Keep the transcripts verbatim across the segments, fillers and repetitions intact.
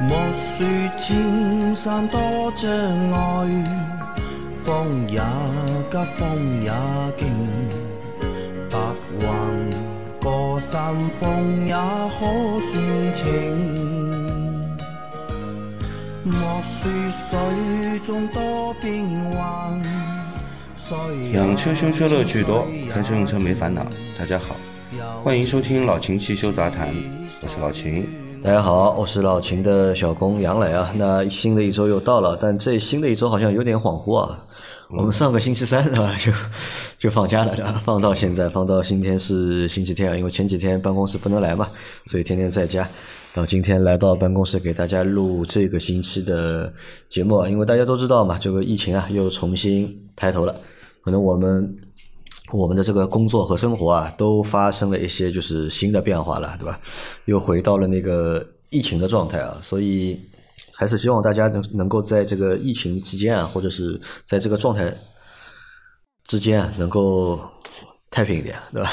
莫说青山多障碍，風也急，風也勁，白雲過山峰也可算情。莫說水中多變幻。养车修车乐趣多，看车用车没烦恼。大家好，欢迎收听老秦汽修杂谈，我是老秦。大家好，我是老秦的小工杨磊啊。那新的一周又到了，但这新的一周好像有点恍惚啊。我们上个星期三啊就就放假了，放到现在，放到今天是星期天啊。因为前几天办公室不能来嘛，所以天天在家。到今天来到办公室给大家录这个星期的节目啊。因为大家都知道嘛，这个疫情啊又重新抬头了，可能我们。我们的这个工作和生活啊，都发生了一些就是新的变化了，对吧？又回到了那个疫情的状态啊，所以还是希望大家能能够在这个疫情期间啊，或者是在这个状态之间啊，能够太平一点，对吧？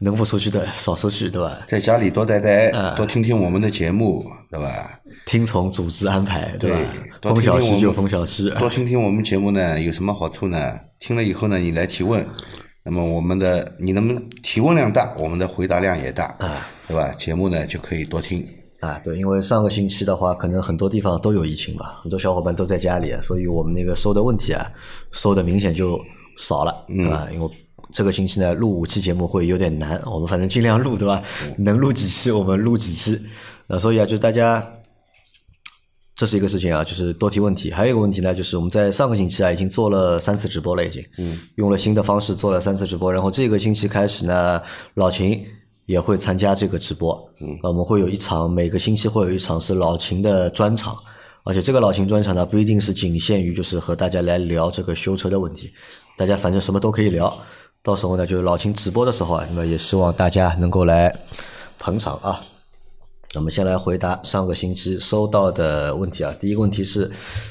能不出去的少出去，对吧？在家里多待待，嗯、多听听我们的节目，对吧？听从组织安排，对吧？对，封小时就封小时，多听听我们节目呢，有什么好处呢？听了以后呢，你来提问。那么我们的你能提问量大，我们的回答量也大啊，对吧？节目呢就可以多听啊。对，因为上个星期的话，可能很多地方都有疫情吧，很多小伙伴都在家里，所以我们那个收的问题啊，收的明显就少了、嗯、啊。因为这个星期呢，录五期节目会有点难，我们反正尽量录，对吧？能录几期我们录几期。那、啊、所以啊，就大家。这是一个事情啊，就是多提问题。还有一个问题呢，就是我们在上个星期啊已经做了三次直播了，已经、嗯、用了新的方式做了三次直播。然后这个星期开始呢，老秦也会参加这个直播。嗯，我们会有一场，每个星期会有一场是老秦的专场，而且这个老秦专场呢不一定是仅限于就是和大家来聊这个修车的问题，大家反正什么都可以聊。到时候呢，就是老秦直播的时候啊，那么也希望大家能够来捧场啊。我们先来回答上个星期收到的问题啊。第一个问题是，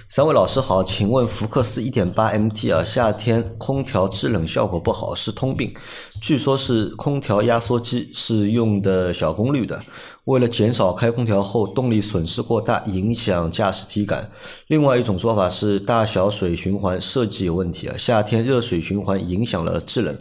三位老师好，请问福克斯 一点八 M T 啊，夏天空调制冷效果不好是通病，据说是空调压缩机是用的小功率的，为了减少开空调后动力损失过大，影响驾驶体感。另外一种说法是大小水循环设计有问题啊，夏天热水循环影响了制冷，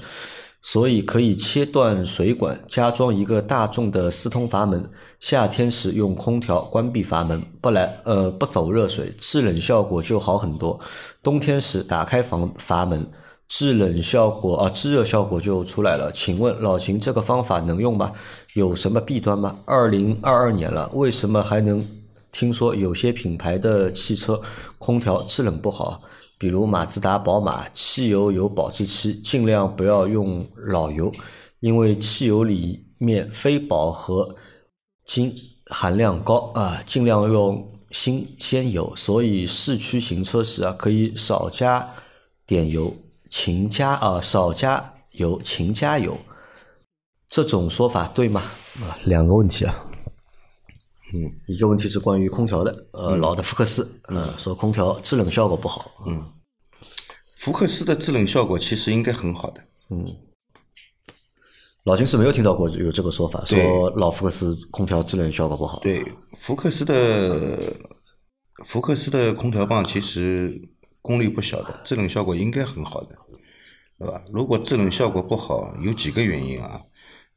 所以可以切断水管，加装一个大众的四通阀门，夏天时用空调关闭阀门，不来呃不走热水，制冷效果就好很多。冬天时打开阀阀门，制冷效果啊制热效果就出来了。请问老秦这个方法能用吗？有什么弊端吗？二零二二年了，为什么还能听说有些品牌的汽车空调制冷不好？比如马自达、宝马，汽油有保质期，尽量不要用老油，因为汽油里面非饱和锌含量高啊，尽量用新鲜油，所以市区行车时啊，可以少加点油，勤加啊，少加油，勤加油，这种说法对吗？啊，两个问题啊。嗯，一个问题是关于空调的，呃，老的福克斯，嗯、呃，说空调制冷效果不好，嗯，福克斯的制冷效果其实应该很好的，嗯，老秦是没有听到过有这个说法，说老福克斯空调制冷效果不好，对，福克斯的福克斯的空调棒其实功率不小的，制冷效果应该很好的，对吧？如果制冷效果不好，有几个原因啊。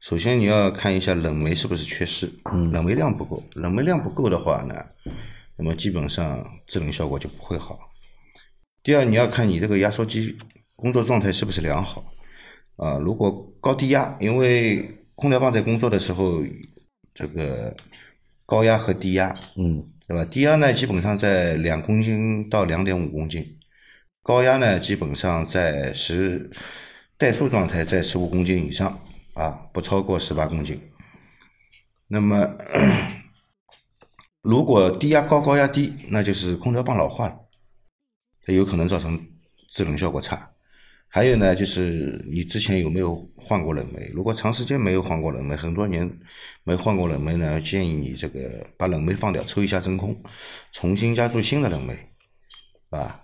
首先你要看一下冷媒是不是缺失，冷媒量不够，冷媒量不够的话呢，那么基本上制冷效果就不会好。第二，你要看你这个压缩机工作状态是不是良好啊、呃，如果高低压，因为空调棒在工作的时候，这个高压和低压，嗯，对吧？低压呢基本上在两公斤到两点五公斤，高压呢基本上在十怠速状态在十五公斤以上。啊，不超过十八公斤。那么，如果低压高高压低，那就是空调棒老化了，它有可能造成制冷效果差。还有呢，就是你之前有没有换过冷媒？如果长时间没有换过冷媒，很多年没换过冷媒呢，建议你这个把冷媒放掉，抽一下真空，重新加注新的冷媒，啊，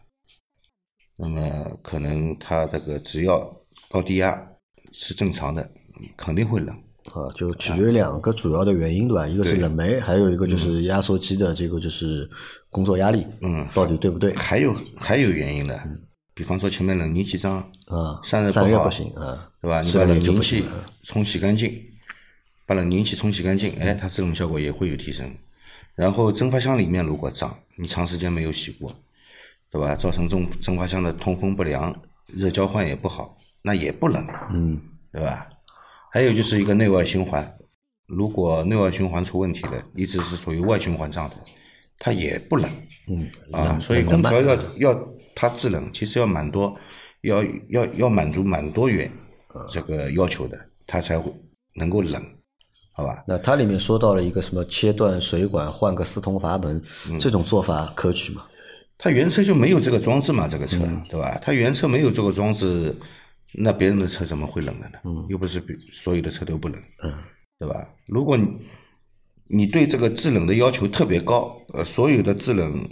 那么可能它这个只要高低压是正常的。肯定会冷，啊，就取决于两个主要的原因，对吧？一个是冷媒，还有一个就是压缩机的这个就是工作压力，嗯，到底对不对？还有还有原因的，比方说前面冷凝机脏啊，散热不好，不行啊，对吧？你把冷凝气冲洗干净，把冷凝气冲洗干净，哎，它制冷效果也会有提升。然后蒸发箱里面如果脏，你长时间没有洗过，对吧？造成蒸蒸发箱的通风不良，热交换也不好，那也不冷，嗯，对吧？还有就是一个内外循环，如果内外循环出问题的，一直是属于外循环状态，它也不冷，嗯啊，所以空调要要它制冷，其实要蛮多，要要要满足蛮多元这个要求的，它才会能够冷。好吧，那它里面说到了一个什么切断水管换个四通阀门、嗯、这种做法可取吗？它原车就没有这个装置嘛，这个车、嗯、对吧？它原车没有这个装置，那别人的车怎么会冷了呢？嗯、又不是所有的车都不冷、嗯、对吧？如果 你, 你对这个制冷的要求特别高、呃、所有的制冷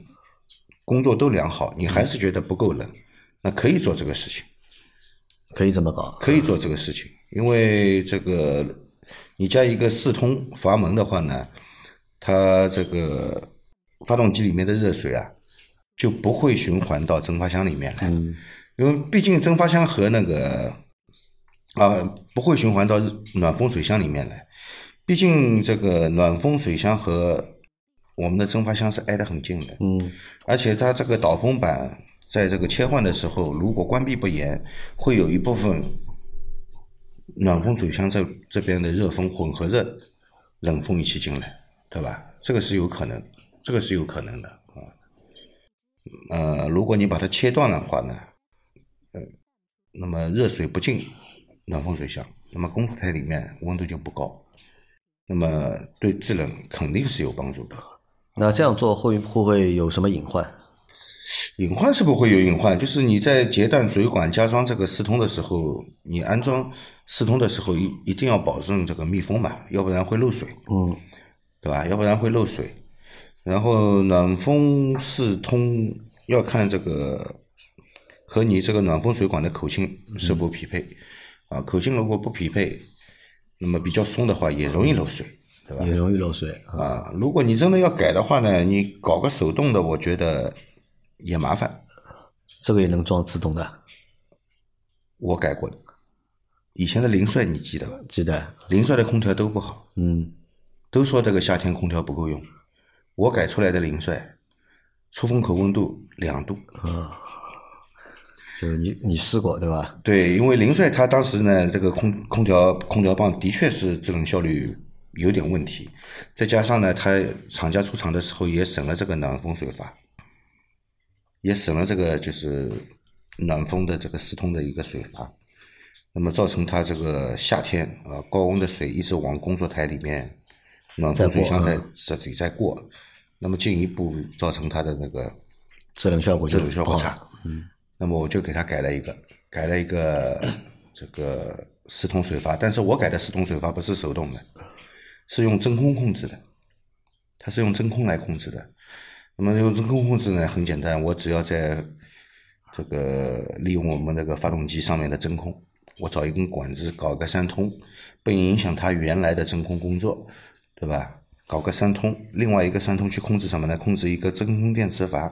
工作都良好，你还是觉得不够冷，那可以做这个事情，可以这么搞，可以做这个事情、嗯、因为这个你加一个四通阀门的话呢，它这个发动机里面的热水啊就不会循环到蒸发箱里面来、嗯、因为毕竟蒸发箱和那个啊、呃、不会循环到暖风水箱里面来，毕竟这个暖风水箱和我们的蒸发箱是挨得很近的，嗯，而且它这个导风板在这个切换的时候，如果关闭不严，会有一部分暖风水箱在这边的热风混合着冷风一起进来，对吧？这个是有可能，这个是有可能的啊。呃，如果你把它切断的话呢，呃，那么热水不进暖风水箱，那么工作台里面温度就不高，那么对制冷肯定是有帮助的。那这样做会不会有什么隐患？隐患是不会有隐患，就是你在截断水管加装这个四通的时候，你安装四通的时候一一定要保证这个密封嘛，要不然会漏水，嗯，对吧？要不然会漏水。然后暖风四通要看这个和你这个暖风水管的口径是否匹配、嗯、啊，口径如果不匹配，那么比较松的话也容易漏水，对吧？也容易漏水、嗯、啊。如果你真的要改的话呢，你搞个手动的，我觉得。也麻烦，这个也能装自动的，我改过的。以前的凌帅你记得吧？记得。凌帅的空调都不好，嗯，都说这个夏天空调不够用。我改出来的凌帅，出风口温度两度。嗯，就是你你试过对吧？对，因为凌帅他当时呢，这个空空调空调棒的确是制冷效率有点问题，再加上呢，他厂家出厂的时候也省了这个暖风水阀。也省了这个就是暖风的这个四通的一个水阀，那么造成它这个夏天啊、呃、高温的水一直往工作台里面暖风水箱在这里在过，那么进一步造成它的那个制冷效果制冷效果差，嗯，那么我就给它改了一个改了一个这个四通水阀，但是我改的四通水阀不是手动的，是用真空控制的，它是用真空来控制的。那么用真空控制呢很简单，我只要在这个利用我们那个发动机上面的真空，我找一根管子搞个三通，不影响它原来的真空工作，对吧？搞个三通，另外一个三通去控制什么呢？控制一个真空电磁阀。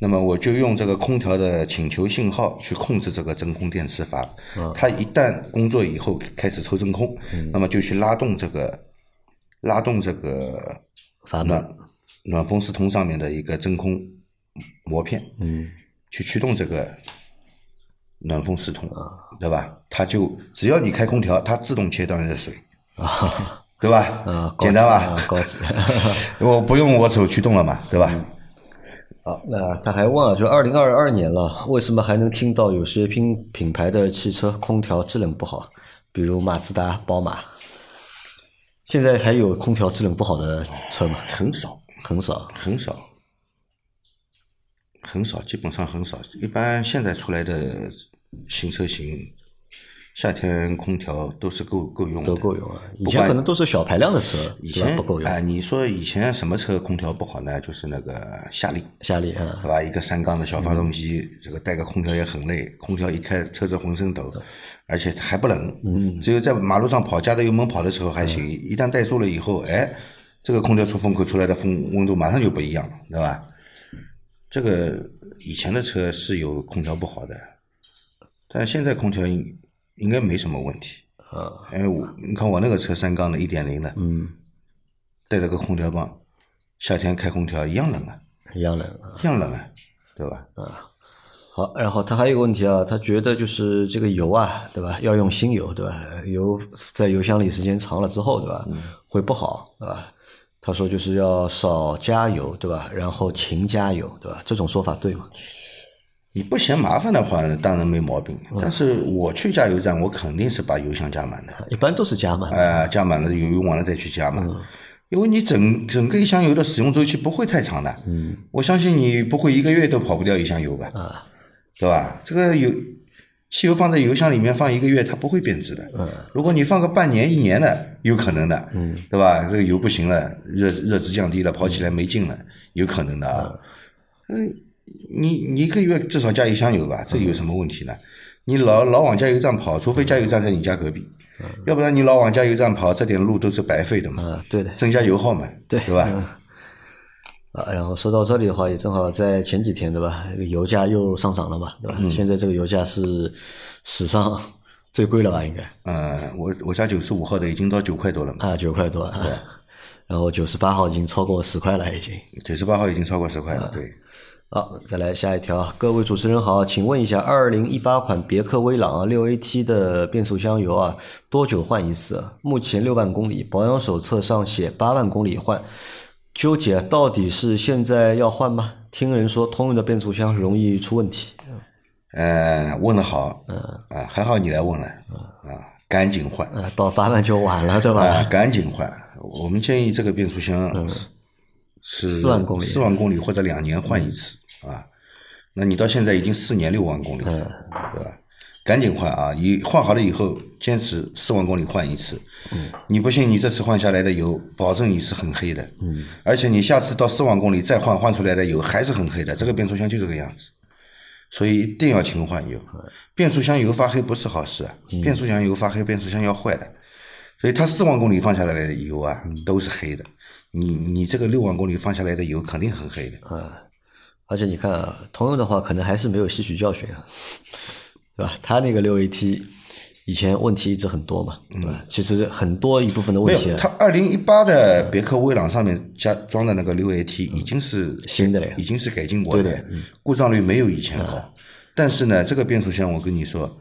那么我就用这个空调的请求信号去控制这个真空电磁阀、嗯、它一旦工作以后开始抽真空、嗯、那么就去拉动这个拉动这个阀门暖风四通上面的一个真空膜片，嗯，去驱动这个暖风四通、啊、对吧？它就只要你开空调，它自动切断热水、啊、对吧、啊、简单吧、啊、高级我不用我手驱动了嘛，对吧、嗯、好，那他还问啊，就二零二二年了，为什么还能听到有些品品牌的汽车空调制冷不好，比如马自达、宝马？现在还有空调制冷不好的车吗？很少很少很少很少基本上很少。一般现在出来的新车型夏天空调都是够够用的，都够用啊。以前可能都是小排量的车，以前不够用啊、呃。你说以前什么车空调不好呢？就是那个夏利，夏利啊，对吧？一个三缸的小发动机，嗯、这个带个空调也很累，空调一开车子浑身抖，而且还不冷。嗯，只有在马路上跑，加着油门跑的时候还行，嗯、一旦怠速了以后，哎，这个空调出风口出来的风温度马上就不一样了，对吧？这个以前的车是有空调不好的，但现在空调应应该没什么问题啊。因为我你看我那个车三缸的 一点零 的，嗯，带着个空调棒，夏天开空调一样冷啊，一样冷啊，一样冷啊，对吧？啊，好，然后他还有个问题啊，他觉得就是这个油啊，对吧？要用新油，对吧？油在油箱里时间长了之后，对吧？嗯、会不好，对吧？他说就是要少加油，对吧？然后勤加油，对吧？这种说法对吗？你不嫌麻烦的话当然没毛病，嗯、但是我去加油站我肯定是把油箱加满的，一般都是加满的、呃、加满了油用完了再去加满、嗯、因为你整整个一箱油的使用周期不会太长的，嗯，我相信你不会一个月都跑不掉一箱油吧，啊，对吧？这个油汽油放在油箱里面放一个月它不会变质的，嗯，如果你放个半年一年的有可能的，嗯，对吧？这个油不行了，热热值降低了，跑起来没劲了，有可能的啊。嗯，你你一个月至少加一箱油吧，这有什么问题呢？嗯、你老老往加油站跑，除非加油站在你家隔壁，嗯、要不然你老往加油站跑，这点路都是白费的嘛。嗯、对的，增加油耗嘛，对，对吧？嗯啊，然后说到这里的话，也正好在前几天，对吧？这个油价又上涨了嘛，对吧？嗯、现在这个油价是史上最贵了吧？应该。嗯，我我家九十五号的已经到九块多了嘛。啊，九块多。对。啊、然后九十八号已经超过十块了，已经。九十八号已经超过十块了，对。好、啊，再来下一条。各位主持人好，请问一下，二零一八款别克威朗 六 A T 的变速箱油啊，多久换一次？目前六万公里，保养手册上写八万公里换。纠结到底是现在要换吗？听人说通用的变速箱容易出问题。嗯、呃，问得好，嗯啊，还好你来问了，啊，赶紧换，啊、到八万就晚了，对吧？啊，赶紧换。我们建议这个变速箱是四万公里，四万公里或者两年换一次、嗯、啊。那你到现在已经四年六万公里了，嗯、对吧？赶紧换啊！你换好了以后，坚持四万公里换一次。嗯，你不信？你这次换下来的油，保证你是很黑的。嗯，而且你下次到四万公里再换，换出来的油还是很黑的。这个变速箱就这个样子，所以一定要勤换油。变速箱油发黑不是好事啊！嗯、变速箱油发黑，变速箱要坏的。所以它四万公里放下来的油啊，都是黑的。你你这个六万公里放下来的油肯定很黑的。啊，而且你看啊，通用的话可能还是没有吸取教训啊。对吧？他那个 六 A T 以前问题一直很多嘛，对吧？嗯、其实很多一部分的问题、啊。没有，他二零一八的别克威朗上面加装的那个 六 A T 已经是、嗯、新的了，已经是改进过的，对的、嗯、故障率没有以前高。嗯、但是呢，这个变速箱我跟你说，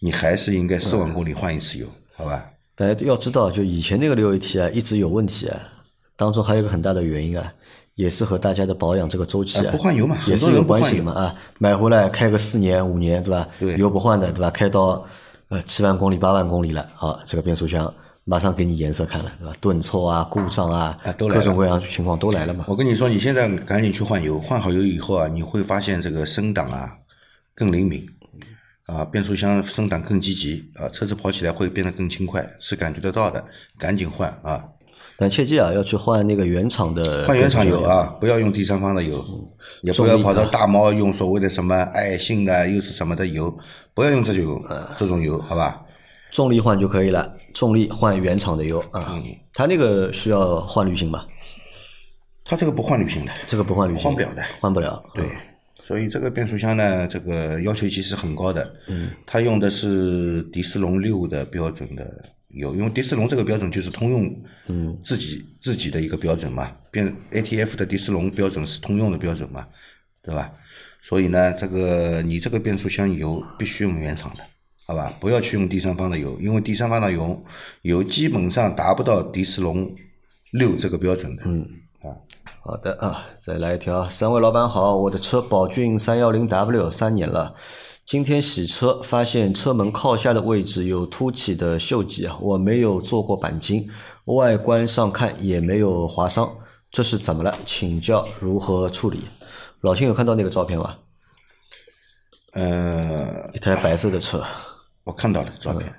你还是应该四万公里换一次油，嗯、好吧？大家要知道，就以前那个 六 A T 啊，一直有问题啊，当中还有一个很大的原因啊。也是和大家的保养这个周期啊，不换油嘛，也是有关系嘛啊，买回来开个四年五年，对吧？对，油不换的，对吧？开到呃七万公里八万公里了，啊，这个变速箱马上给你颜色看了，对吧？顿挫啊，故障啊，啊各种各样的情况都来了嘛。我跟你说，你现在赶紧去换油，换好油以后啊，你会发现这个升档啊更灵敏啊，变速箱升档更积极啊，车子跑起来会变得更轻快，是感觉得到的，赶紧换啊。但切记啊，要去换那个原厂的，换原厂油啊，不要用第三方的油，嗯、也不要跑到大猫用所谓的什么爱信的又是什么的油，不要用这种、呃、这种油，好吧？重力换就可以了，重力换原厂的油啊。嗯、它那个需要换滤芯吧？它这个不换滤芯的，这个不换滤芯，换不了的，换不了。对，嗯、所以这个变速箱呢，这个要求其实很高的。嗯，它用的是迪斯隆六的标准的。有用迪斯隆这个标准就是通用自己、嗯、自己的一个标准嘛，变 A T F 的迪斯隆标准是通用的标准嘛，对吧？所以呢，这个你这个变速箱油必须用原厂的，好吧？不要去用第三方的油，因为第三方的油油基本上达不到迪斯隆六这个标准的。嗯啊，好的啊，再来一条。三位老板好，我的车宝骏 三一零 W 三年了。今天洗车发现车门靠下的位置有凸起的锈迹，我没有做过钣金，外观上看也没有划伤，这是怎么了？请教如何处理？老秦有看到那个照片吗？呃，一台白色的车，我看到了照片，嗯、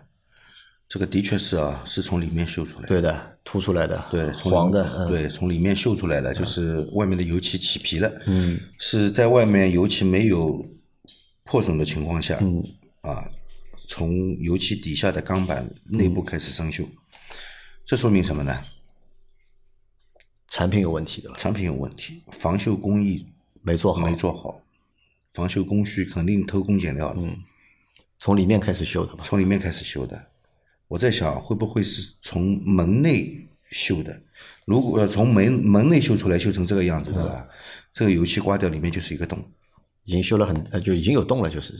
这个的确是啊，是从里面锈出来的。对的，凸出来的。对，从黄的。嗯、对，从里面锈出来的，就是外面的油漆起皮了。嗯。是在外面油漆没有破损的情况下，嗯、啊，从油漆底下的钢板内部开始生锈。嗯、这说明什么呢？产品有问题的。产品有问题，防锈工艺没做好。没做好。防锈工序肯定偷工减料了。嗯，从里面开始修的吧？从里面开始修的。我在想，会不会是从门内修的？如果、呃、从门门内修出来，修成这个样子的了，嗯、这个油漆刮掉，里面就是一个洞，已经修了很呃，就已经有洞了，就是。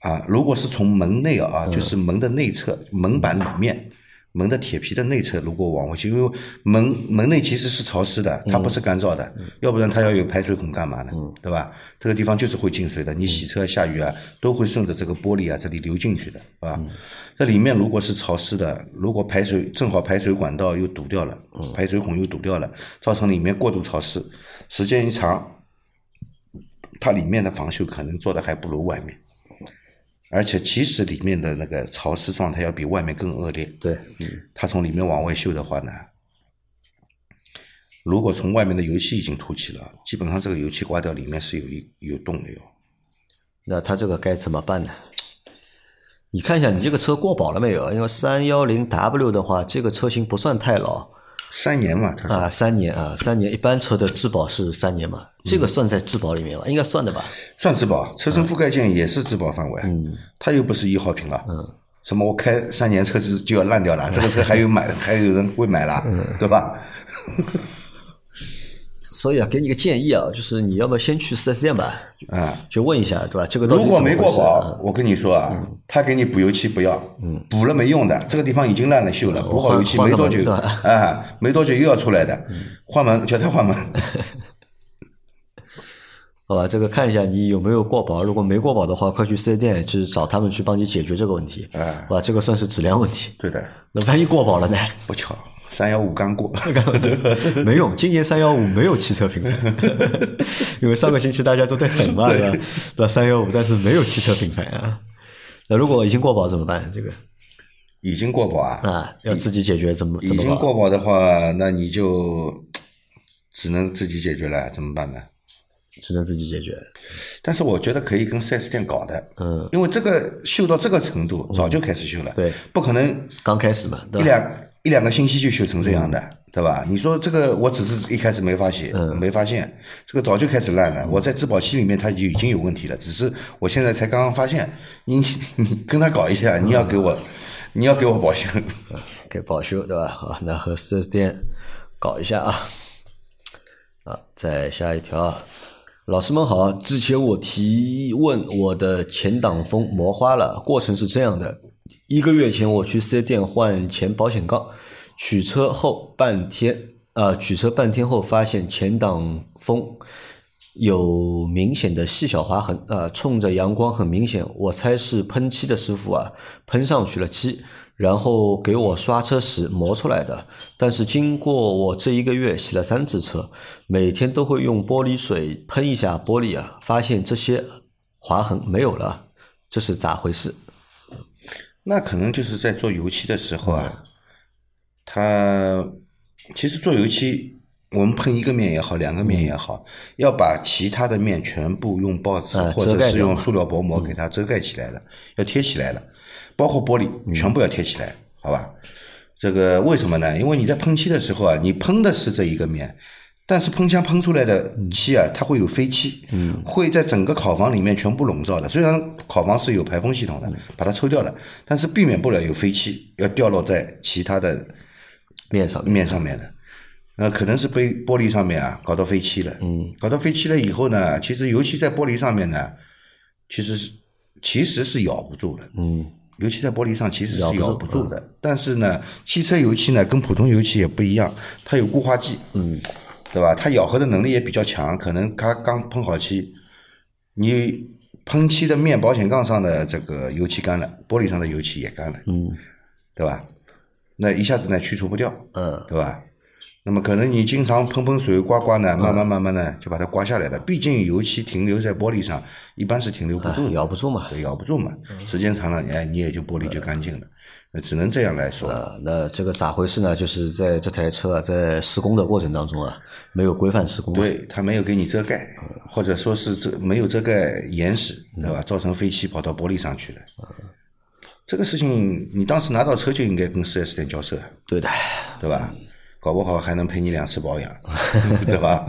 啊，如果是从门内啊，嗯、就是门的内侧，门板里面，门的铁皮的内侧，如果往回去，因为门门内其实是潮湿的，它不是干燥的，嗯、要不然它要有排水孔干嘛呢？嗯、对吧？这个地方就是会进水的，你洗车下雨啊，都会顺着这个玻璃啊这里流进去的，是吧？嗯、这里面如果是潮湿的，如果排水正好排水管道又堵掉了，嗯、排水孔又堵掉了，造成里面过度潮湿，时间一长，它里面的防锈可能做的还不如外面。而且其实里面的那个潮湿状态要比外面更恶劣。对，嗯，它从里面往外锈的话呢，如果从外面的油漆已经凸起了，基本上这个油漆刮掉里面是有一有洞的哟。那它这个该怎么办呢？你看一下你这个车过保了没有？因为 三一零 W 的话，这个车型不算太老，三年嘛，它啊，三年啊，三年，一般车的质保是三年嘛，这个算在质保里面吧，嗯、应该算的吧？算质保，车身覆盖件也是质保范围，嗯，它又不是一号品了，嗯，什么我开三年车子就要烂掉了，嗯、这个车还有买，还有人会买了，嗯、对吧？所以啊，给你个建议啊，就是你要不先去四 S 店吧，啊、嗯，就问一下，对吧？这个如果没过保，我跟你说啊，嗯、他给你补油漆不要，嗯、补了没用的，这个地方已经烂了锈了，补好油漆没多久啊、嗯，没多久又要出来的，嗯、换门叫他换门。好吧，这个看一下你有没有过保，如果没过保的话，快去四 S 店去找他们去帮你解决这个问题，啊、嗯，好吧，这个算是质量问题。对的，那万一过保了呢？不巧。三幺五刚过，没用。今年三幺五没有汽车平台，因为上个星期大家都在等嘛，对吧？三幺五，但是没有汽车平台啊。那如果已经过保怎么办？这个已经过保啊，啊，要自己解决怎么？已经过保的话，那你就只能自己解决了，怎么办呢？只能自己解决。但是我觉得可以跟四 S店搞的，嗯，因为这个修到这个程度，早就开始修了，对，不可能刚开始嘛，一两。一两个星期就修成这样的，嗯、对吧？你说这个我只是一开始没发现，嗯、没发现这个早就开始烂了。我在质保期里面它就已经有问题了，只是我现在才刚刚发现。你你跟他搞一下，你要给我，嗯、你要给我保修，给保修对吧？好，那和四 S 店搞一下啊。啊，再下一条，老师们好，之前我提问我的前挡风磨花了，过程是这样的。一个月前我去四 S 店换前保险杠，取车后半天啊、呃，取车半天后发现前挡风有明显的细小划痕啊、呃，冲着阳光很明显，我猜是喷漆的师傅啊喷上去了漆，然后给我刷车时磨出来的。但是经过我这一个月洗了三次车，每天都会用玻璃水喷一下玻璃啊，发现这些划痕没有了，这是咋回事？那可能就是在做油漆的时候啊，它其实做油漆我们喷一个面也好，两个面也好，要把其他的面全部用报纸或者是用塑料薄膜给它遮盖起来的，要贴起来的，包括玻璃全部要贴起来，好吧？这个为什么呢？因为你在喷漆的时候啊，你喷的是这一个面，但是喷枪喷出来的漆啊，它会有飞漆，嗯、会在整个烤房里面全部笼罩的。虽然烤房是有排风系统的，把它抽掉了，但是避免不了有飞漆要掉落在其他的面上面上面的。呃，可能是被玻璃上面啊搞到飞漆了，嗯，搞到飞漆了以后呢，其实尤其在玻璃上面呢，其实是其实是咬不住的，嗯。尤其在玻璃上其实是咬不住的，嗯、但是呢，汽车油漆呢跟普通油漆也不一样，它有固化剂，嗯。对吧？它咬合的能力也比较强，可能它刚喷好漆，你喷漆的面保险杠上的这个油漆干了，玻璃上的油漆也干了，嗯，对吧？那一下子呢去除不掉，嗯，对吧？那么可能你经常喷喷水刮刮呢，慢慢慢慢呢就把它刮下来了。毕竟油漆停留在玻璃上，一般是停留不住，咬不住嘛，咬不住嘛。时间长了，哎，你也就玻璃就干净了。那只能这样来说。呃，那这个咋回事呢？就是在这台车啊，在施工的过程当中啊，没有规范施工，对，它没有给你遮盖，或者说是这没有遮盖严实，对吧？造成废气跑到玻璃上去了。这个事情，你当时拿到车就应该跟 四 S 店交涉，对的，对吧？搞不好还能赔你两次保养，对吧？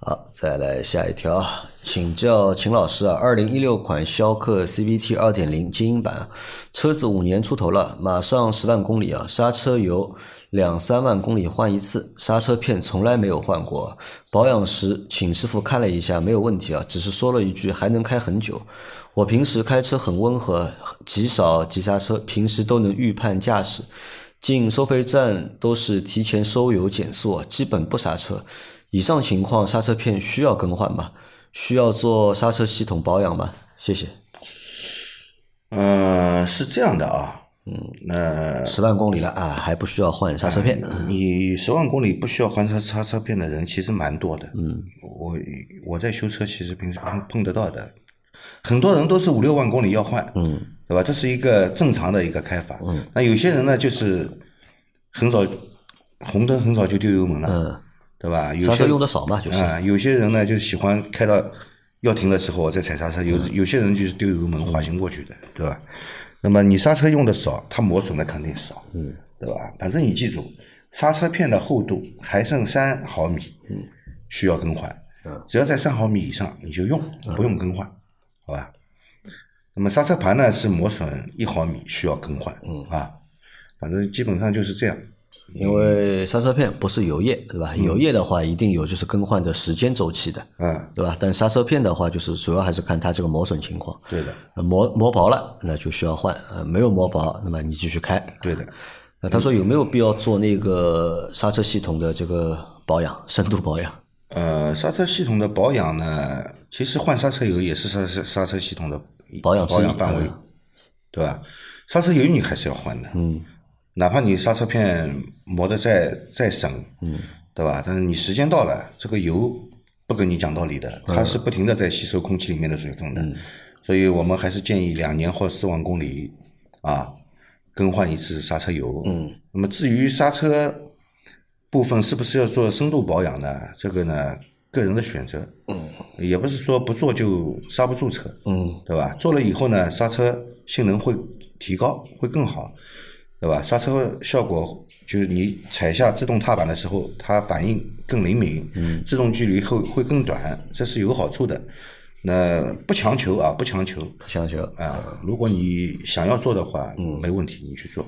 好，再来下一条，请教秦老师啊，二零一六款逍客 C V T 二点零 精英版，车子五年出头了，马上十万公里啊，刹车油两三万公里换一次，刹车片从来没有换过，保养时请师傅看了一下，没有问题啊，只是说了一句还能开很久。我平时开车很温和，极少急刹车，平时都能预判驾驶，进收费站都是提前收油减速，基本不刹车。以上情况刹车片需要更换吗？需要做刹车系统保养吗？谢谢。嗯、呃，是这样的啊，嗯，那、呃、十万公里了啊，还不需要换刹车片。呃、你十万公里不需要换刹刹车片的人其实蛮多的。嗯，我我在修车其实平时碰得到的，很多人都是五六万公里要换。嗯。对吧？这是一个正常的一个开法。嗯。那有些人呢，就是很早红灯很早就丢油门了，嗯，对吧？有些刹车用的少嘛，就是。啊、嗯，有些人呢就喜欢开到要停的时候再踩刹车，有、嗯、有些人就是丢油门滑行过去的，对吧？那么你刹车用的少，它磨损的肯定少，嗯，对吧？反正你记住，刹车片的厚度还剩三毫米，嗯，需要更换，嗯，只要在三毫米以上你就用，不用更换，嗯、好吧？那么刹车盘呢是磨损一毫米需要更换，嗯啊，反正基本上就是这样。因为刹车片不是油液，对吧？嗯、油液的话一定有就是更换的时间周期的，嗯，对吧？但刹车片的话就是主要还是看它这个磨损情况。对的，磨磨薄了那就需要换，没有磨薄那么你继续开。对的。那他说有没有必要做那个刹车系统的这个保养，深度保养？呃，刹车系统的保养呢，其实换刹车油也是刹车刹车系统的保养保养范围，嗯、对吧？刹车油你还是要换的，嗯，哪怕你刹车片磨得再再省，嗯，对吧？但是你时间到了，这个油不跟你讲道理的，它是不停的在吸收空气里面的水分的，嗯、所以我们还是建议两年或四万公里啊更换一次刹车油。嗯，那么至于刹车部分是不是要做深度保养呢？这个呢，个人的选择，嗯，也不是说不做就刹不住车，嗯，对吧？做了以后呢，刹车性能会提高，会更好，对吧？刹车效果就是你踩下自动踏板的时候，它反应更灵敏，嗯，制动距离会会更短，这是有好处的。那不强求啊，不强求，不强求啊。如果你想要做的话，嗯，没问题，你去做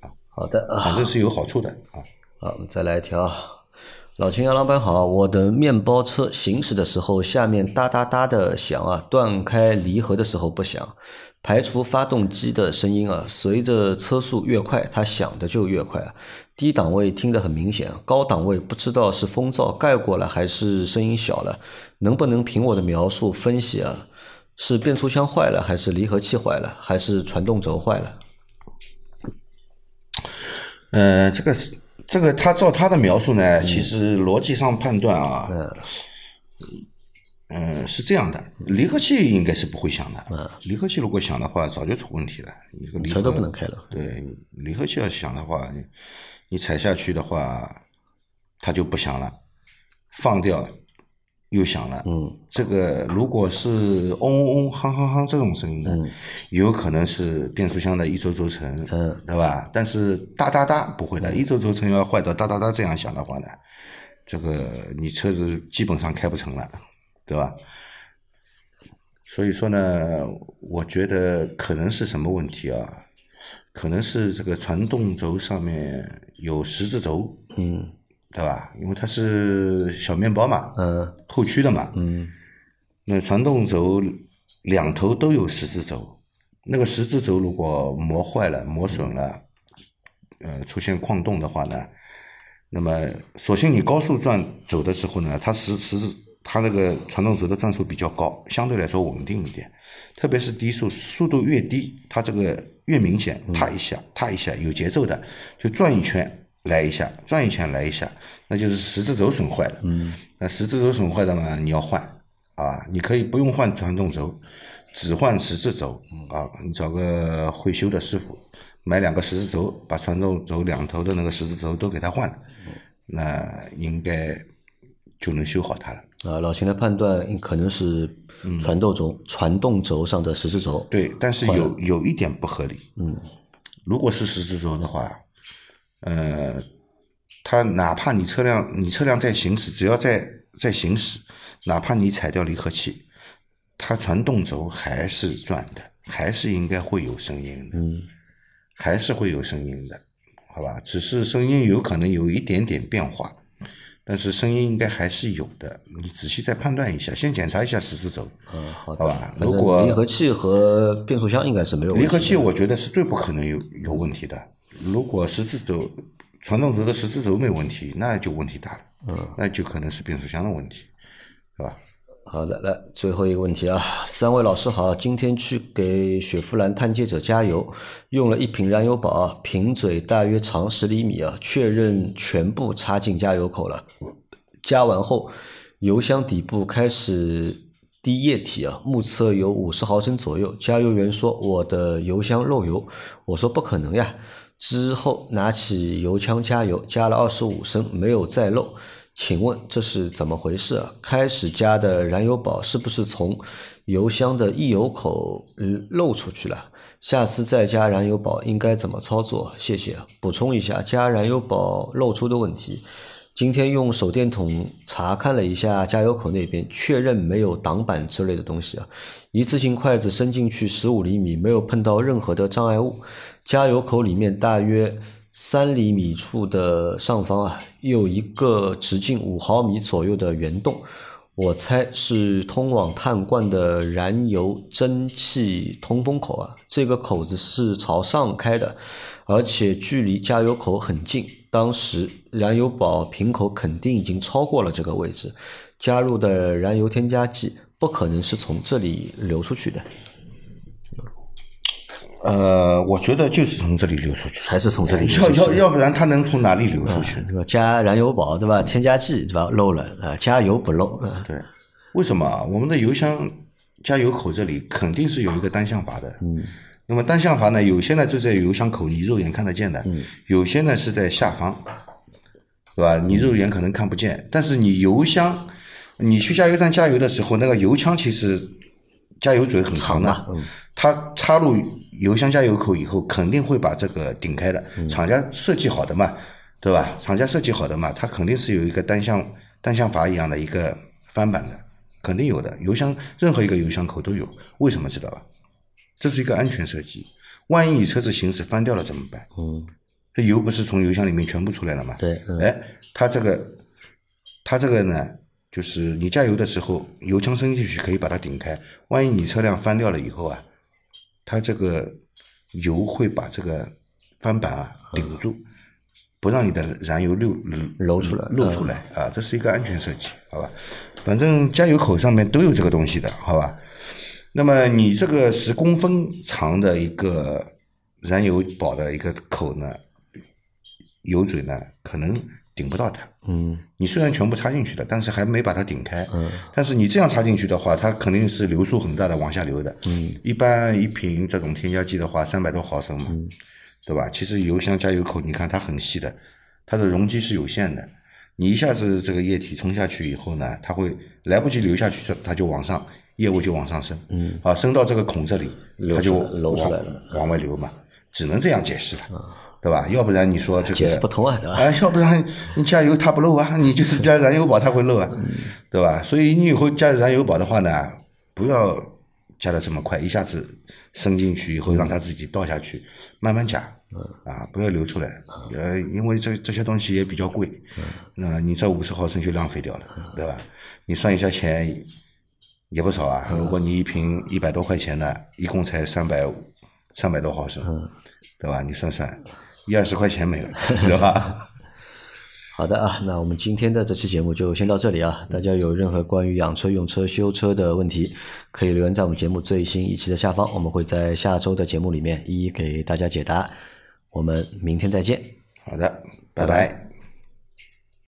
啊。好的，反正是有好处的啊。好，我们再来一条。老秦啊，老板好，我的面包车行驶的时候下面哒哒哒的响啊，断开离合的时候不响，排除发动机的声音啊，随着车速越快它响的就越快啊，低档位听得很明显，高档位不知道是风噪盖过了还是声音小了，能不能凭我的描述分析啊，是变速箱坏了还是离合器坏了还是传动轴坏了？呃，这个是这个他照他的描述呢，其实逻辑上判断啊，嗯，嗯，是这样的，离合器应该是不会响的，嗯，离合器如果响的话，早就出问题了，你这个车都不能开了。对，离合器要响的话，你你踩下去的话，它就不响了，放掉又响了，嗯，这个如果是嗡嗡嗡、哼哼哼这种声音呢，嗯，有可能是变速箱的一轴轴承，嗯，对吧？但是哒哒哒不会的，嗯，一轴轴承要坏到哒哒哒这样响的话呢，这个你车子基本上开不成了，对吧？所以说呢，我觉得可能是什么问题啊？可能是这个传动轴上面有十字轴，嗯。对吧？因为它是小面包嘛，嗯，后驱的嘛，嗯，那传动轴两头都有十字轴，那个十字轴如果磨坏了、磨损了，嗯、呃，出现晃动的话呢，那么索性你高速转走的时候呢，它十十字它那个传动轴的转速比较高，相对来说稳定一点，特别是低速，速度越低，它这个越明显，踏一下，踏一下有节奏的，就转一圈。来一下，转一圈来一下，那就是十字轴损坏了。嗯，那十字轴损坏的嘛，你要换啊，你可以不用换传动轴，只换十字轴啊。你找个会修的师傅，买两个十字轴，把传动轴两头的那个十字轴都给它换了，那应该就能修好它了。啊，老秦的判断可能是传动轴、嗯、传动轴上的十字轴。对，但是有有一点不合理。嗯，如果是十字轴的话，呃，它哪怕你车辆你车辆在行驶，只要在在行驶，哪怕你踩掉离合器，它传动轴还是转的，还是应该会有声音的，嗯，还是会有声音的，好吧？只是声音有可能有一点点变化。但是声音应该还是有的，你仔细再判断一下，先检查一下十字轴，嗯，好的，好吧？如果离合器和变速箱应该是没有问题的，离合器我觉得是最不可能有有问题的。如果十字轴、传动轴的十字轴没问题，那就问题大了，嗯，那就可能是变速箱的问题，是吧？好的，来最后一个问题啊，三位老师好，今天去给雪佛兰探界者加油，用了一瓶燃油宝啊，瓶嘴大约长十厘米啊，确认全部插进加油口了。加完后，油箱底部开始滴液体啊，目测有五十毫升左右。加油员说我的油箱漏油，我说不可能呀。之后拿起油枪加油，加了二十五升，没有再漏。请问这是怎么回事啊？开始加的燃油宝是不是从油箱的溢油口漏出去了？下次再加燃油宝应该怎么操作？谢谢。补充一下加燃油宝漏出的问题，今天用手电筒查看了一下加油口那边，确认没有挡板之类的东西啊。一次性筷子伸进去十五厘米，没有碰到任何的障碍物。加油口里面大约三厘米处的上方啊，有一个直径五毫米左右的圆洞，我猜是通往碳罐的燃油蒸汽通风口啊。这个口子是朝上开的，而且距离加油口很近，当时燃油宝瓶口肯定已经超过了这个位置，加入的燃油添加剂不可能是从这里流出去的。呃，我觉得就是从这里流出去，还是从这里流出去，要要要不然它能从哪里流出去？嗯、对吧？加燃油宝对吧？添加剂对吧？漏了啊、呃，加油不漏、呃、对，为什么我们的油箱加油口这里肯定是有一个单向阀的？嗯，那么单向阀呢，有些呢就在油箱口，你肉眼看得见的；嗯、有些呢是在下方，对吧？你肉眼可能看不见，但是你油箱，你去加油站加油的时候，那个油枪其实加油嘴很长的，长嗯、它插入油箱加油口以后肯定会把这个顶开的，厂家设计好的嘛，对吧？厂家设计好的嘛，它肯定是有一个单向单向阀一样的一个翻板的，肯定有的。油箱任何一个油箱口都有，为什么知道吧？这是一个安全设计，万一你车子行驶翻掉了怎么办？嗯，这油不是从油箱里面全部出来了吗？对，嗯、哎，它这个它这个呢，就是你加油的时候，油枪伸进去可以把它顶开，万一你车辆翻掉了以后啊。它这个油会把这个翻板啊顶住，不让你的燃油漏漏出来，漏出来啊！这是一个安全设计，好吧？反正加油口上面都有这个东西的，好吧？那么你这个十公分长的一个燃油宝的一个口呢，油嘴呢可能顶不到它。嗯，你虽然全部插进去了，但是还没把它顶开。嗯，但是你这样插进去的话，它肯定是流速很大的往下流的。嗯，一般一瓶这种添加剂的话，三百多毫升嘛，嗯、对吧？其实油箱加油口，你看它很细的，它的容积是有限的。你一下子这个液体冲下去以后呢，它会来不及流下去，它就往上，液位就往上升。嗯，啊，升到这个孔这里，它就流出来了，往外流嘛，只能这样解释了。嗯，对吧？要不然你说这个解释不通啊，对吧？哎，要不然你加油它不漏啊，你就是加燃油宝它会漏啊，对吧？所以你以后加燃油宝的话呢，不要加的这么快，一下子升进去以后让它自己倒下去，慢慢加，啊，不要流出来，呃，因为这这些东西也比较贵，那、呃、你这五十毫升就浪费掉了，对吧？你算一下钱也不少啊，如果你一瓶一百多块钱呢，一共才三百三百多毫升，对吧？你算算。一二十块钱没了，对吧？好的啊，那我们今天的这期节目就先到这里啊。大家有任何关于养车、用车、修车的问题，可以留言在我们节目最新一期的下方，我们会在下周的节目里面一一给大家解答。我们明天再见。好的。拜拜。